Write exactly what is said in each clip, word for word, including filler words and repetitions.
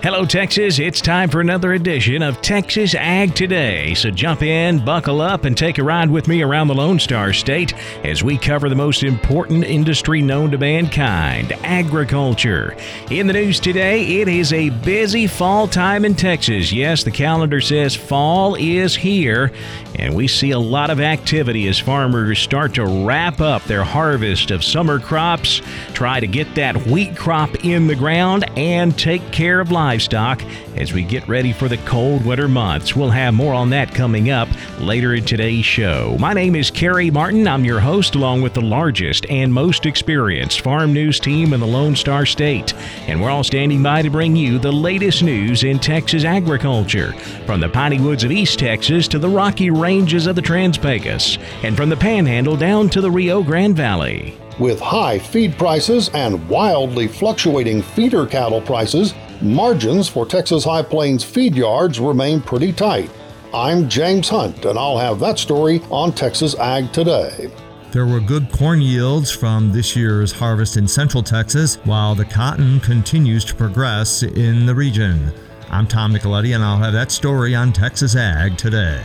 Hello, Texas. It's time for another edition of Texas Ag Today. So jump in, buckle up, and take a ride with me around the Lone Star State as we cover the most important industry known to mankind, agriculture. In the news today, it is a busy fall time in Texas. Yes, the calendar says fall is here, and we see a lot of activity as farmers start to wrap up their harvest of summer crops, try to get that wheat crop in the ground, and take care of life. livestock as we get ready for the cold winter months. We'll have more on that coming up later in today's show. My name is Carrie Martin. I'm your host along with the largest and most experienced farm news team in the Lone Star State. And we're all standing by to bring you the latest news in Texas agriculture, from the piney woods of East Texas to the rocky ranges of the Trans-Pecos, and from the Panhandle down to the Rio Grande Valley. With high feed prices and wildly fluctuating feeder cattle prices, margins for Texas High Plains feed yards remain pretty tight. I'm James Hunt, and I'll have that story on Texas Ag Today. There were good corn yields from this year's harvest in Central Texas, while the cotton continues to progress in the region. I'm Tom Nicoletti, and I'll have that story on Texas Ag Today.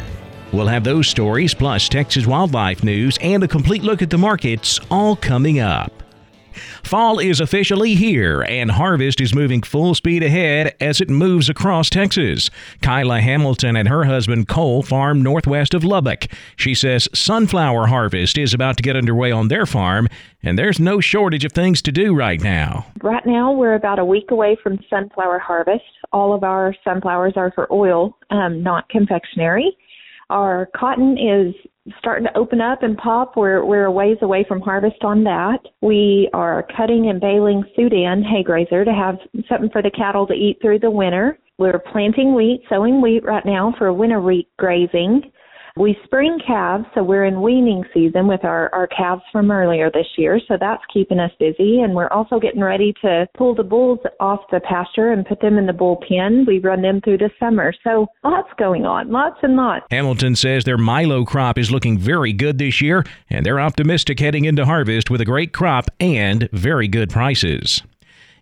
We'll have those stories, plus Texas wildlife news, and a complete look at the markets, all coming up. Fall is officially here, and harvest is moving full speed ahead as it moves across Texas. Kyla Hamilton and her husband Cole farm northwest of Lubbock. She says sunflower harvest is about to get underway on their farm, and there's no shortage of things to do right now. Right now, we're about a week away from sunflower harvest. All of our sunflowers are for oil, um, not confectionery. Our cotton is starting to open up and pop. We're, we're a ways away from harvest on that. We are cutting and baling Sudan hay grazer to have something for the cattle to eat through the winter. We're planting wheat, sowing wheat right now for winter wheat grazing. We spring calves, so we're in weaning season with our, our calves from earlier this year, so that's keeping us busy. And we're also getting ready to pull the bulls off the pasture and put them in the bullpen. We run them through the summer, so lots going on, lots and lots. Hamilton says their milo crop is looking very good this year, and they're optimistic heading into harvest with a great crop and very good prices.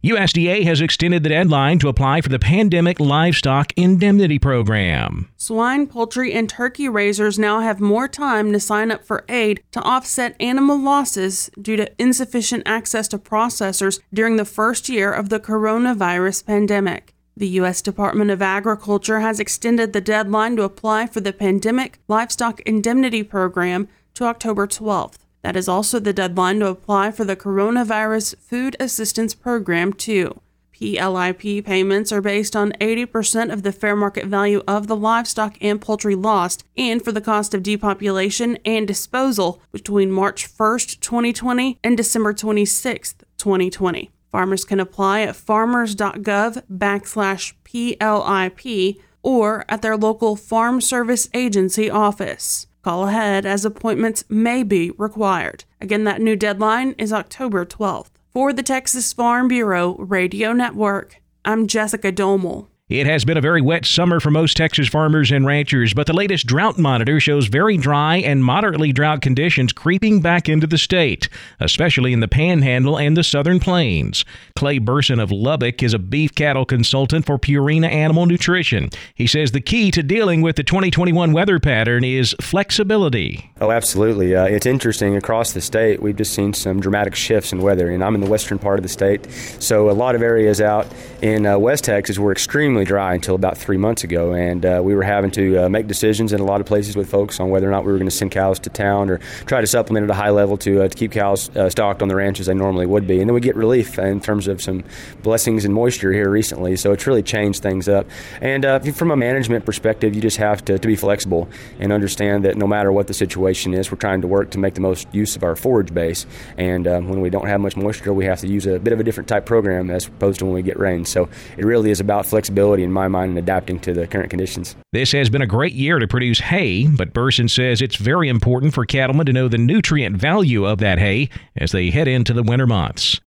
U S D A has extended the deadline to apply for the Pandemic Livestock Indemnity Program. Swine, poultry, and turkey raisers now have more time to sign up for aid to offset animal losses due to insufficient access to processors during the first year of the coronavirus pandemic. The U S Department of Agriculture has extended the deadline to apply for the Pandemic Livestock Indemnity Program to October twelfth. That is also the deadline to apply for the Coronavirus Food Assistance Program, too. P L I P payments are based on eighty percent of the fair market value of the livestock and poultry lost, and for the cost of depopulation and disposal between March first, twenty twenty and December twenty-sixth, twenty twenty. Farmers can apply at farmers.gov backslash PLIP or at their local Farm Service Agency office. Call ahead as appointments may be required. Again, that new deadline is October twelfth. For the Texas Farm Bureau Radio Network, I'm Jessica Domel. It has been a very wet summer for most Texas farmers and ranchers, but the latest drought monitor shows very dry and moderately drought conditions creeping back into the state, especially in the Panhandle and the Southern Plains. Clay Burson of Lubbock is a beef cattle consultant for Purina Animal Nutrition. He says the key to dealing with the twenty twenty-one weather pattern is flexibility. Oh, absolutely. Uh, it's interesting. Across the state, we've just seen some dramatic shifts in weather, and I'm in the western part of the state, so a lot of areas out in uh, West Texas were extremely extremely dry until about three months ago, and uh, we were having to uh, make decisions in a lot of places with folks on whether or not we were going to send cows to town or try to supplement at a high level to, uh, to keep cows uh, stocked on the ranch as they normally would be. And then we get relief in terms of some blessings and moisture here recently, so it's really changed things up. And uh, from a management perspective, you just have to, to be flexible and understand that no matter what the situation is, we're trying to work to make the most use of our forage base. And um, when we don't have much moisture, we have to use a bit of a different type program as opposed to when we get rain. So it really is about flexibility in my mind and adapting to the current conditions. This has been a great year to produce hay, but Burson says it's very important for cattlemen to know the nutrient value of that hay as they head into the winter months.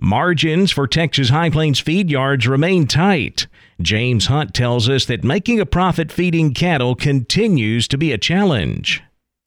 Margins for Texas High Plains feed yards remain tight. James Hunt tells us that making a profit feeding cattle continues to be a challenge.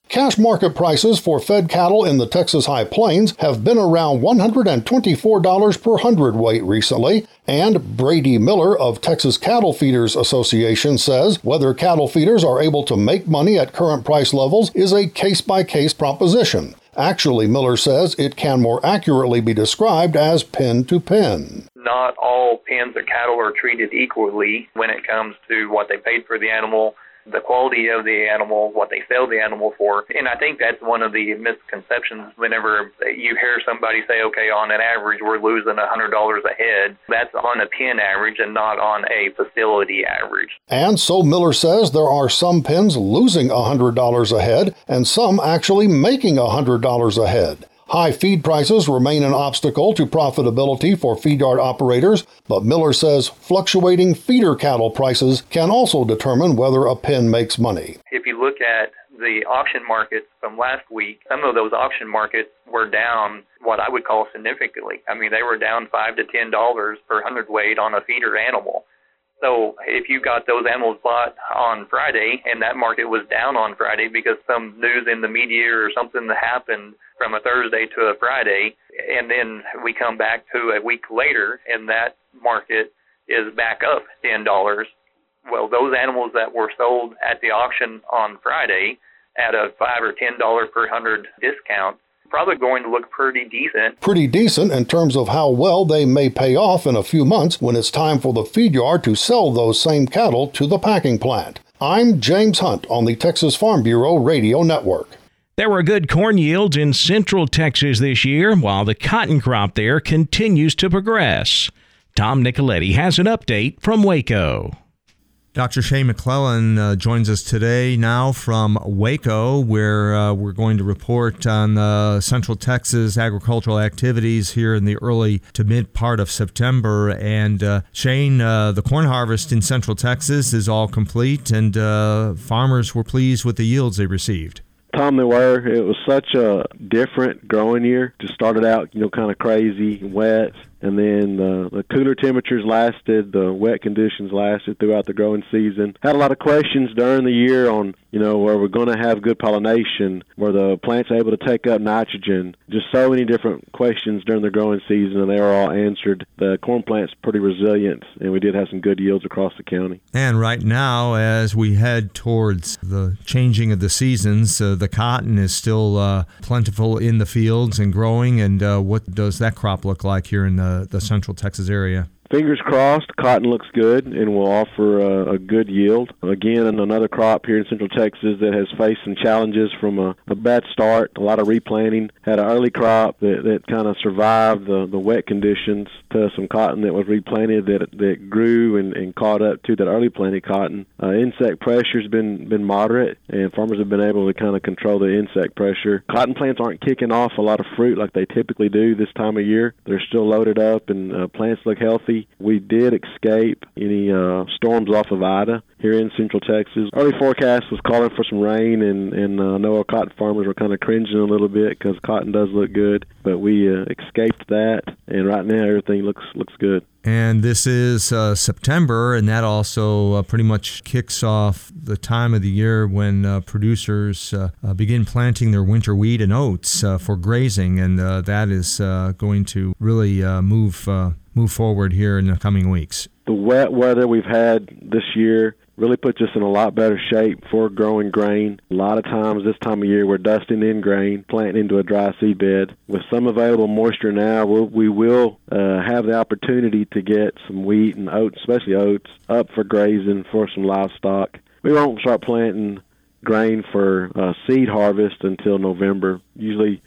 Cash market prices for fed cattle in the Texas High Plains have been around one hundred twenty-four dollars per hundredweight recently, and Brady Miller of Texas Cattle Feeders Association says whether cattle feeders are able to make money at current price levels is a case-by-case proposition. Actually, Miller says it can more accurately be described as pen-to-pen. Not all pens of cattle are treated equally when it comes to what they paid for the animal, the quality of the animal, what they sell the animal for. And I think that's one of the misconceptions whenever you hear somebody say, okay, on an average, we're losing one hundred dollars a head. That's on a pen average and not on a facility average. And so Miller says there are some pens losing one hundred dollars a head and some actually making one hundred dollars a head. High feed prices remain an obstacle to profitability for feed yard operators, but Miller says fluctuating feeder cattle prices can also determine whether a pen makes money. If you look at the auction markets from last week, some of those auction markets were down what I would call significantly. I mean, they were down five to ten dollars per hundredweight on a feeder animal. So if you got those animals bought on Friday and that market was down on Friday because some news in the media or something that happened from a Thursday to a Friday, and then we come back to a week later and that market is back up ten dollars, well, those animals that were sold at the auction on Friday at a five or ten dollars per hundred discount probably going to look pretty decent. Pretty decent in terms of how well they may pay off in a few months when it's time for the feed yard to sell those same cattle to the packing plant. I'm James Hunt on the Texas Farm Bureau Radio Network. There were good corn yields in central Texas this year, while the cotton crop there continues to progress. Tom Nicoletti has an update from Waco. Doctor Shane McClellan uh, joins us today now from Waco, where uh, we're going to report on uh, Central Texas agricultural activities here in the early to mid part of September. And uh, Shane, uh, the corn harvest in Central Texas is all complete, and uh, farmers were pleased with the yields they received. Tom, they were. It was such a different growing year. Just started out, you know, kind of crazy and wet, and then uh, the cooler temperatures lasted, the wet conditions lasted throughout the growing season. Had a lot of questions during the year on, you know, are we going to have good pollination? Were the plants able to take up nitrogen? Just so many different questions during the growing season, and they were all answered. The corn plant's pretty resilient, and we did have some good yields across the county. And right now, as we head towards the changing of the seasons, uh, the cotton is still uh, plentiful in the fields and growing, and uh, what does that crop look like here in the, the Central Texas area? Fingers crossed, cotton looks good and will offer a, a good yield. Again, another crop here in Central Texas that has faced some challenges from a, a bad start, a lot of replanting. Had an early crop that, that kind of survived the, the wet conditions to some cotton that was replanted that that grew and, and caught up to that early planted cotton. Uh, insect pressure's been, been moderate, and farmers have been able to kind of control the insect pressure. Cotton plants aren't kicking off a lot of fruit like they typically do this time of year. They're still loaded up, and uh, plants look healthy. We did escape any uh, storms off of Ida here in Central Texas. Early forecast was calling for some rain, and, and uh, I know our cotton farmers were kind of cringing a little bit because cotton does look good, but we uh, escaped that, and right now everything looks looks good. And this is uh, September, and that also uh, pretty much kicks off the time of the year when uh, producers uh, uh, begin planting their winter wheat and oats uh, for grazing, and uh, that is uh, going to really uh, move uh, move forward here in the coming weeks. The wet weather we've had this year really puts us in a lot better shape for growing grain. A lot of times this time of year we're dusting in grain, planting into a dry seed bed. With some available moisture now, we'll, we will uh, have the opportunity to get some wheat and oats, especially oats, up for grazing for some livestock. We won't start planting grain for uh, seed harvest until November, usually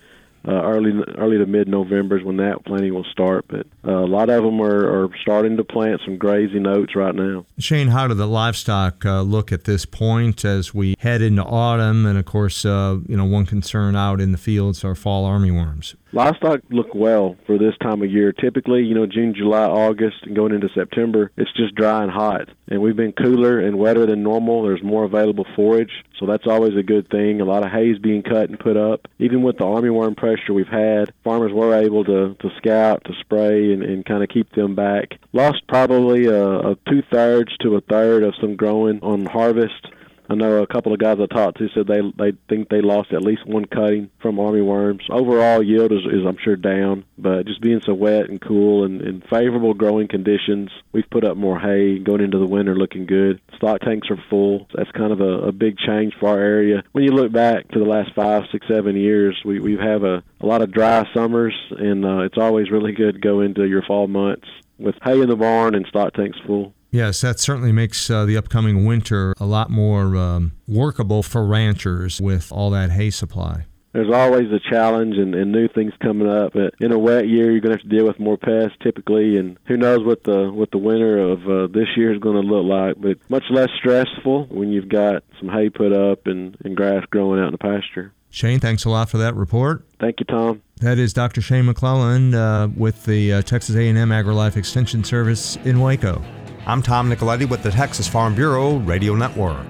Uh, early early to mid-November is when that planting will start, but uh, a lot of them are, are starting to plant some grazing oats right now. Shane, how do the livestock uh, look at this point as we head into autumn? And, of course, uh, you know, one concern out in the fields are fall armyworms. Livestock look well for this time of year. Typically, you know, June, July, August, and going into September, it's just dry and hot. And we've been cooler and wetter than normal. There's more available forage, so that's always a good thing. A lot of hay is being cut and put up. Even with the armyworm pressure we've had, farmers were able to, to scout, to spray, and, and kind of keep them back. Lost probably a, a two-thirds to a third of some growing on harvest. I know a couple of guys I talked to said they they think they lost at least one cutting from armyworms. Overall yield is, is, I'm sure, down, but just being so wet and cool and, and favorable growing conditions, we've put up more hay going into the winter looking good. Stock tanks are full. That's kind of a, a big change for our area. When you look back to the last five, six, seven years, we, we have a, a lot of dry summers, and uh, it's always really good to go into your fall months with hay in the barn and stock tanks full. Yes, that certainly makes uh, the upcoming winter a lot more um, workable for ranchers with all that hay supply. There's always a challenge and, and new things coming up. But in a wet year, you're going to have to deal with more pests typically, and who knows what the what the winter of uh, this year is going to look like. But much less stressful when you've got some hay put up and, and grass growing out in the pasture. Shane, thanks a lot for that report. Thank you, Tom. That is Doctor Shane McClellan uh, with the uh, Texas A and M AgriLife Extension Service in Waco. I'm Tom Nicoletti with the Texas Farm Bureau Radio Network.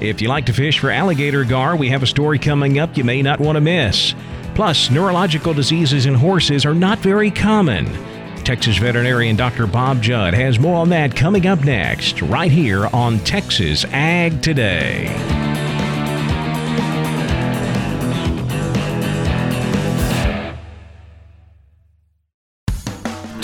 If you like to fish for alligator gar, we have a story coming up you may not want to miss. Plus, neurological diseases in horses are not very common. Texas veterinarian Doctor Bob Judd has more on that coming up next, right here on Texas Ag Today.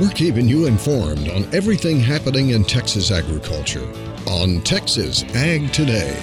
We're keeping you informed on everything happening in Texas agriculture on Texas Ag Today.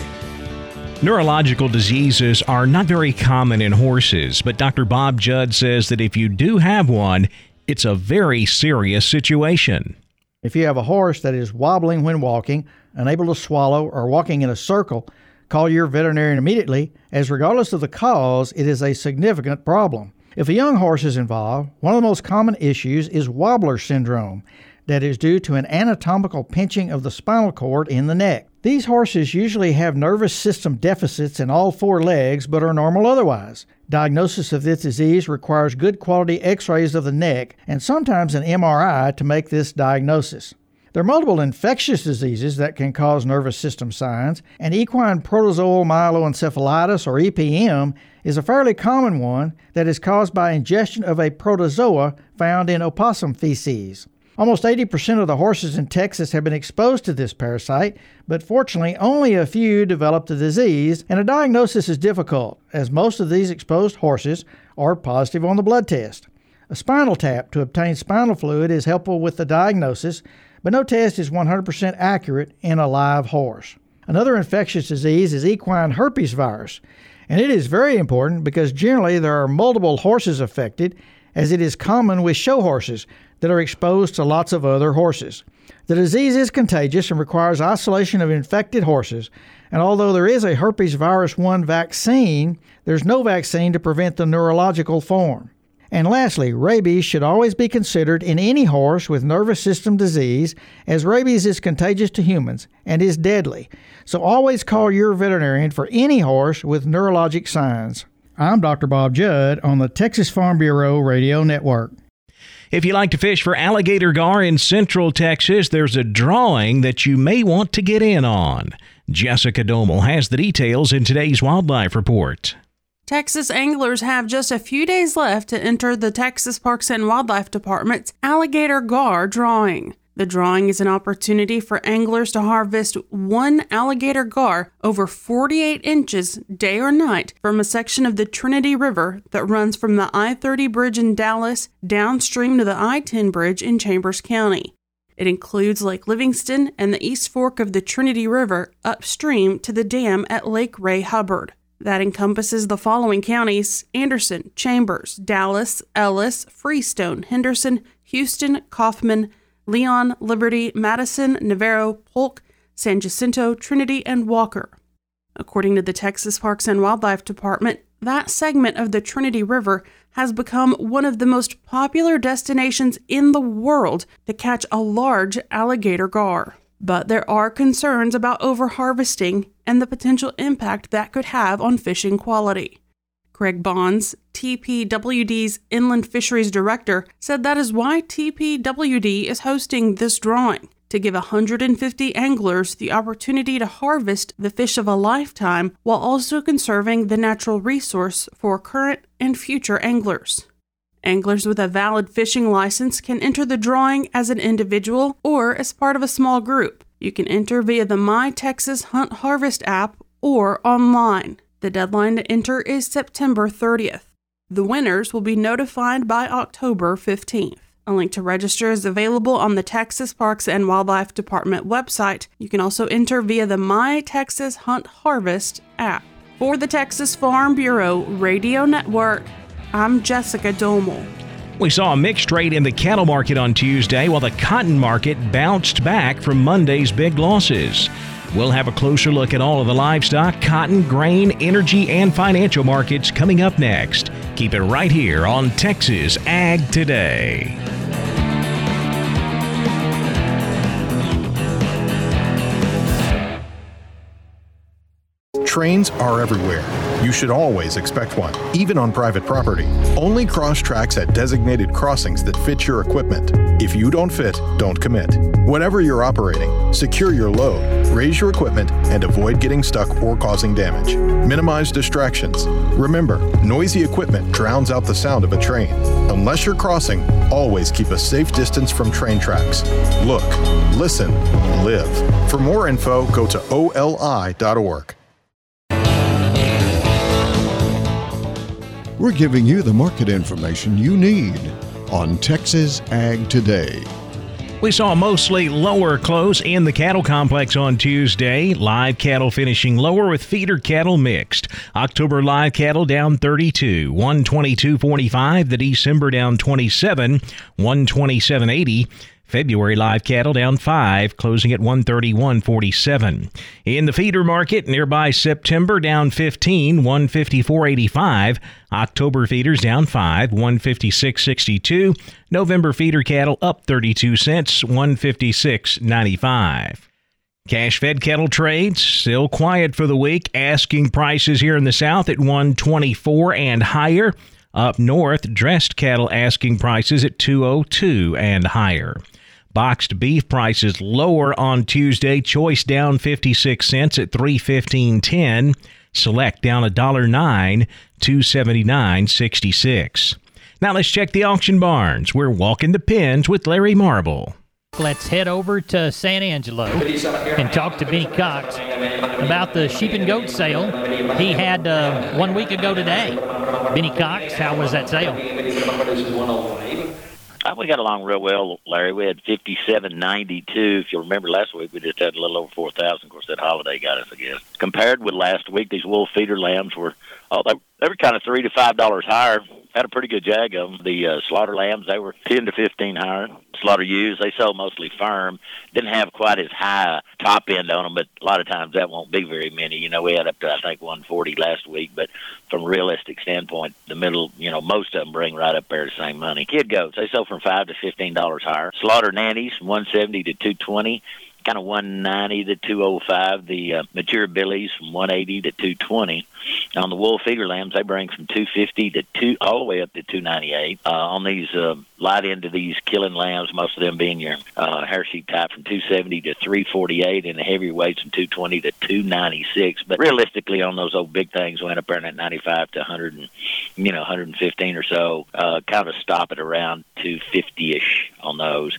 Neurological diseases are not very common in horses, but Doctor Bob Judd says that if you do have one, it's a very serious situation. If you have a horse that is wobbling when walking, unable to swallow, or walking in a circle, call your veterinarian immediately, as regardless of the cause, it is a significant problem. If a young horse is involved, one of the most common issues is wobbler syndrome, that is due to an anatomical pinching of the spinal cord in the neck. These horses usually have nervous system deficits in all four legs but are normal otherwise. Diagnosis of this disease requires good quality x-rays of the neck and sometimes an M R I to make this diagnosis. There are multiple infectious diseases that can cause nervous system signs, and equine protozoal myeloencephalitis, or E P M, is a fairly common one that is caused by ingestion of a protozoa found in opossum feces. Almost eighty percent of the horses in Texas have been exposed to this parasite, but fortunately only a few develop the disease, and a diagnosis is difficult, as most of these exposed horses are positive on the blood test. A spinal tap to obtain spinal fluid is helpful with the diagnosis, but no test is one hundred percent accurate in a live horse. Another infectious disease is equine herpes virus, and it is very important because generally there are multiple horses affected, as it is common with show horses that are exposed to lots of other horses. The disease is contagious and requires isolation of infected horses, and although there is a herpes virus one vaccine, there's no vaccine to prevent the neurological form. And lastly, rabies should always be considered in any horse with nervous system disease, as rabies is contagious to humans and is deadly. So always call your veterinarian for any horse with neurologic signs. I'm Doctor Bob Judd on the Texas Farm Bureau Radio Network. If you like to fish for alligator gar in Central Texas, there's a drawing that you may want to get in on. Jessica Domel has the details in today's Wildlife Report. Texas anglers have just a few days left to enter the Texas Parks and Wildlife Department's alligator gar drawing. The drawing is an opportunity for anglers to harvest one alligator gar over forty-eight inches day or night from a section of the Trinity River that runs from the I thirty bridge in Dallas downstream to the I ten bridge in Chambers County. It includes Lake Livingston and the East Fork of the Trinity River upstream to the dam at Lake Ray Hubbard. That encompasses the following counties: Anderson, Chambers, Dallas, Ellis, Freestone, Henderson, Houston, Kaufman, Leon, Liberty, Madison, Navarro, Polk, San Jacinto, Trinity, and Walker. According to the Texas Parks and Wildlife Department, that segment of the Trinity River has become one of the most popular destinations in the world to catch a large alligator gar. But there are concerns about overharvesting and the potential impact that could have on fishing quality. Craig Bonds, T P W D's Inland Fisheries Director, said that is why T P W D is hosting this drawing, to give one hundred fifty anglers the opportunity to harvest the fish of a lifetime while also conserving the natural resource for current and future anglers. Anglers with a valid fishing license can enter the drawing as an individual or as part of a small group. You can enter via the My Texas Hunt Harvest app or online. The deadline to enter is September thirtieth. The winners will be notified by October fifteenth. A link to register is available on the Texas Parks and Wildlife Department website. You can also enter via the My Texas Hunt Harvest app. For the Texas Farm Bureau Radio Network, I'm Jessica Domel. We saw a mixed trade in the cattle market on Tuesday while the cotton market bounced back from Monday's big losses. We'll have a closer look at all of the livestock, cotton, grain, energy, and financial markets coming up next. Keep it right here on Texas Ag Today. Trains are everywhere. You should always expect one, even on private property. Only cross tracks at designated crossings that fit your equipment. If you don't fit, don't commit. Whatever you're operating, secure your load, raise your equipment, and avoid getting stuck or causing damage. Minimize distractions. Remember, noisy equipment drowns out the sound of a train. Unless you're crossing, always keep a safe distance from train tracks. Look, listen, live. For more info, go to O L I dot org. We're giving you the market information you need on Texas Ag Today. We saw a mostly lower close in the cattle complex on Tuesday. Live cattle finishing lower with feeder cattle mixed. October live cattle down thirty-two, one twenty-two forty-five. The December down twenty-seven, one twenty-seven eighty. February live cattle down five, closing at one thirty-one forty-seven. In the feeder market, nearby September down fifteen, one fifty-four eighty-five. October feeders down five, one fifty-six sixty-two. November feeder cattle up thirty-two cents, one fifty-six ninety-five. Cash fed cattle trades still quiet for the week. Asking prices here in the south at one twenty-four and higher. Up north, dressed cattle asking prices at two oh two and higher. Boxed beef prices lower on Tuesday. Choice down fifty-six cents at three fifteen ten. Select down one dollar and nine cents, two seventy-nine sixty-six. Now let's check the auction barns. We're walking the pens with Larry Marble. Let's head over to San Angelo and talk to Benny Cox about the sheep and goat sale he had uh, one week ago today. Benny Cox, how was that sale? Uh, we got along real well, Larry. We had fifty-seven ninety-two. If you remember last week, we just had a little over four thousand. Of course, that holiday got us, I guess. Compared with last week, these wool feeder lambs were oh, they, they were kind of three to five dollars higher. Had a pretty good jag of them. The uh, slaughter lambs, they were ten to fifteen higher. Slaughter ewes, they sold mostly firm. Didn't have quite as high top end on them, but a lot of times that won't be very many. You know, we had up to, I think, one forty last week, but from a realistic standpoint, the middle, you know, most of them bring right up there the same money. Kid goats, they sold from five to fifteen dollars higher. Slaughter nannies, one seventy to two twenty. kind of one ninety to two oh five. The uh, mature billies from one eighty to two twenty. On the wool feeder lambs, they bring from two fifty to two all the way up to two ninety-eight. Uh, on these uh, light end of these killing lambs, most of them being your uh, hair sheep type, from two seventy to three forty-eight, and the heavy weights from two twenty to two ninety-six. But realistically, on those old big things, we end up around at ninety-five to one hundred, and, you know, one fifteen or so. Uh, kind of stop at around two fifty-ish on those.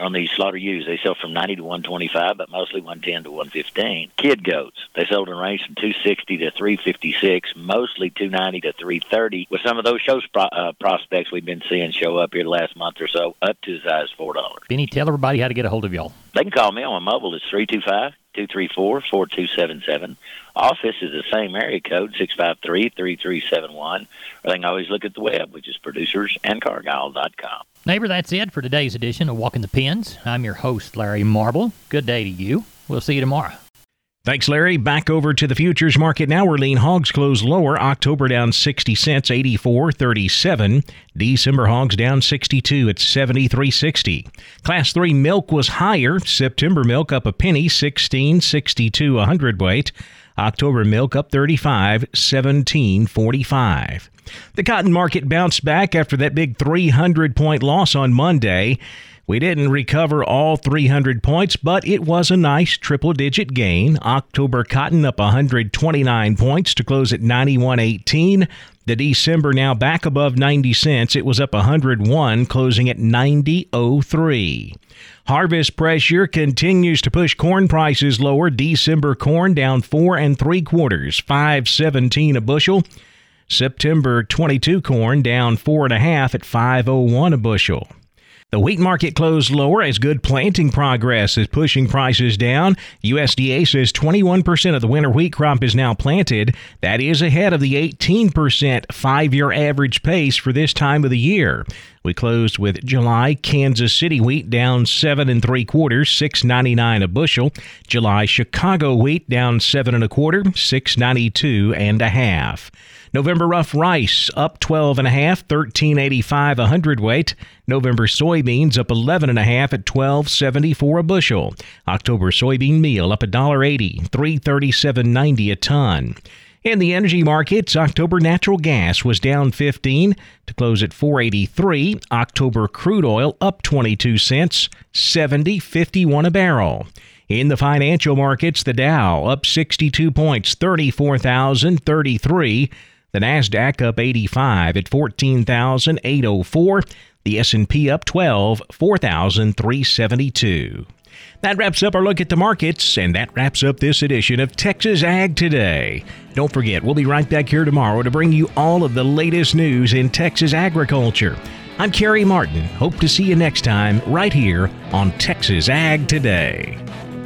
On these slaughter ewes, they sell from ninety to one twenty-five, but mostly one ten to one fifteen. Kid goats, they sold in range from two sixty to three fifty-six, mostly two ninety to three thirty. With some of those show pro- uh, prospects we've been seeing show up here the last month or so, up to as high as four dollars. Benny, tell everybody how to get a hold of y'all. They can call me on my mobile. It's three two five, two three four, four two seven seven. Office is the same area code, six five three, three three seven one. Or they can always look at the web, which is producers and cargile dot com. Neighbor, that's it for today's edition of Walking the Pens. I'm your host, Larry Marble. Good day to you. We'll see you tomorrow. Thanks, Larry. Back over to the futures market now, where lean hogs closed lower. October down sixty cents, eighty-four thirty-seven. December hogs down sixty-two at seventy-three sixty. Class three milk was higher. September milk up a penny, sixteen sixty-two a hundredweight. October milk up thirty-five, seventeen forty-five. The cotton market bounced back after that big three hundred point loss on Monday. We didn't recover all three hundred points, but it was a nice triple-digit gain. October cotton up one hundred twenty-nine points to close at ninety-one eighteen. The December now back above ninety cents. It was up one hundred one, closing at ninety oh three. Harvest pressure continues to push corn prices lower. December corn down four and three quarters, five seventeen a bushel. September twenty-two corn down four and a half at five oh one a bushel. The wheat market closed lower as good planting progress is pushing prices down. U S D A says twenty-one percent of the winter wheat crop is now planted. That is ahead of the eighteen percent five-year average pace for this time of the year. We closed with July Kansas City wheat down seven and three quarters, six ninety-nine a bushel. July Chicago wheat down seven and a quarter, six ninety-two and a half. November rough rice up twelve and a half, thirteen eighty-five a hundredweight. November soybeans up eleven and a half at twelve seventy-four a bushel. October soybean meal up one dollar eighty, three thirty-seven ninety a ton. In the energy markets, October natural gas was down fifteen to close at four eighty-three. October crude oil up twenty-two cents, seventy fifty-one a barrel. In the financial markets, the Dow up sixty-two points, thirty-four thousand thirty-three. The Nasdaq up eighty-five at fourteen thousand eight hundred four. The S and P up twelve, four thousand three hundred seventy-two. That wraps up our look at the markets, and that wraps up this edition of Texas Ag Today. Don't forget, we'll be right back here tomorrow to bring you all of the latest news in Texas agriculture. I'm Carrie Martin. Hope to see you next time right here on Texas Ag Today.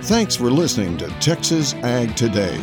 Thanks for listening to Texas Ag Today.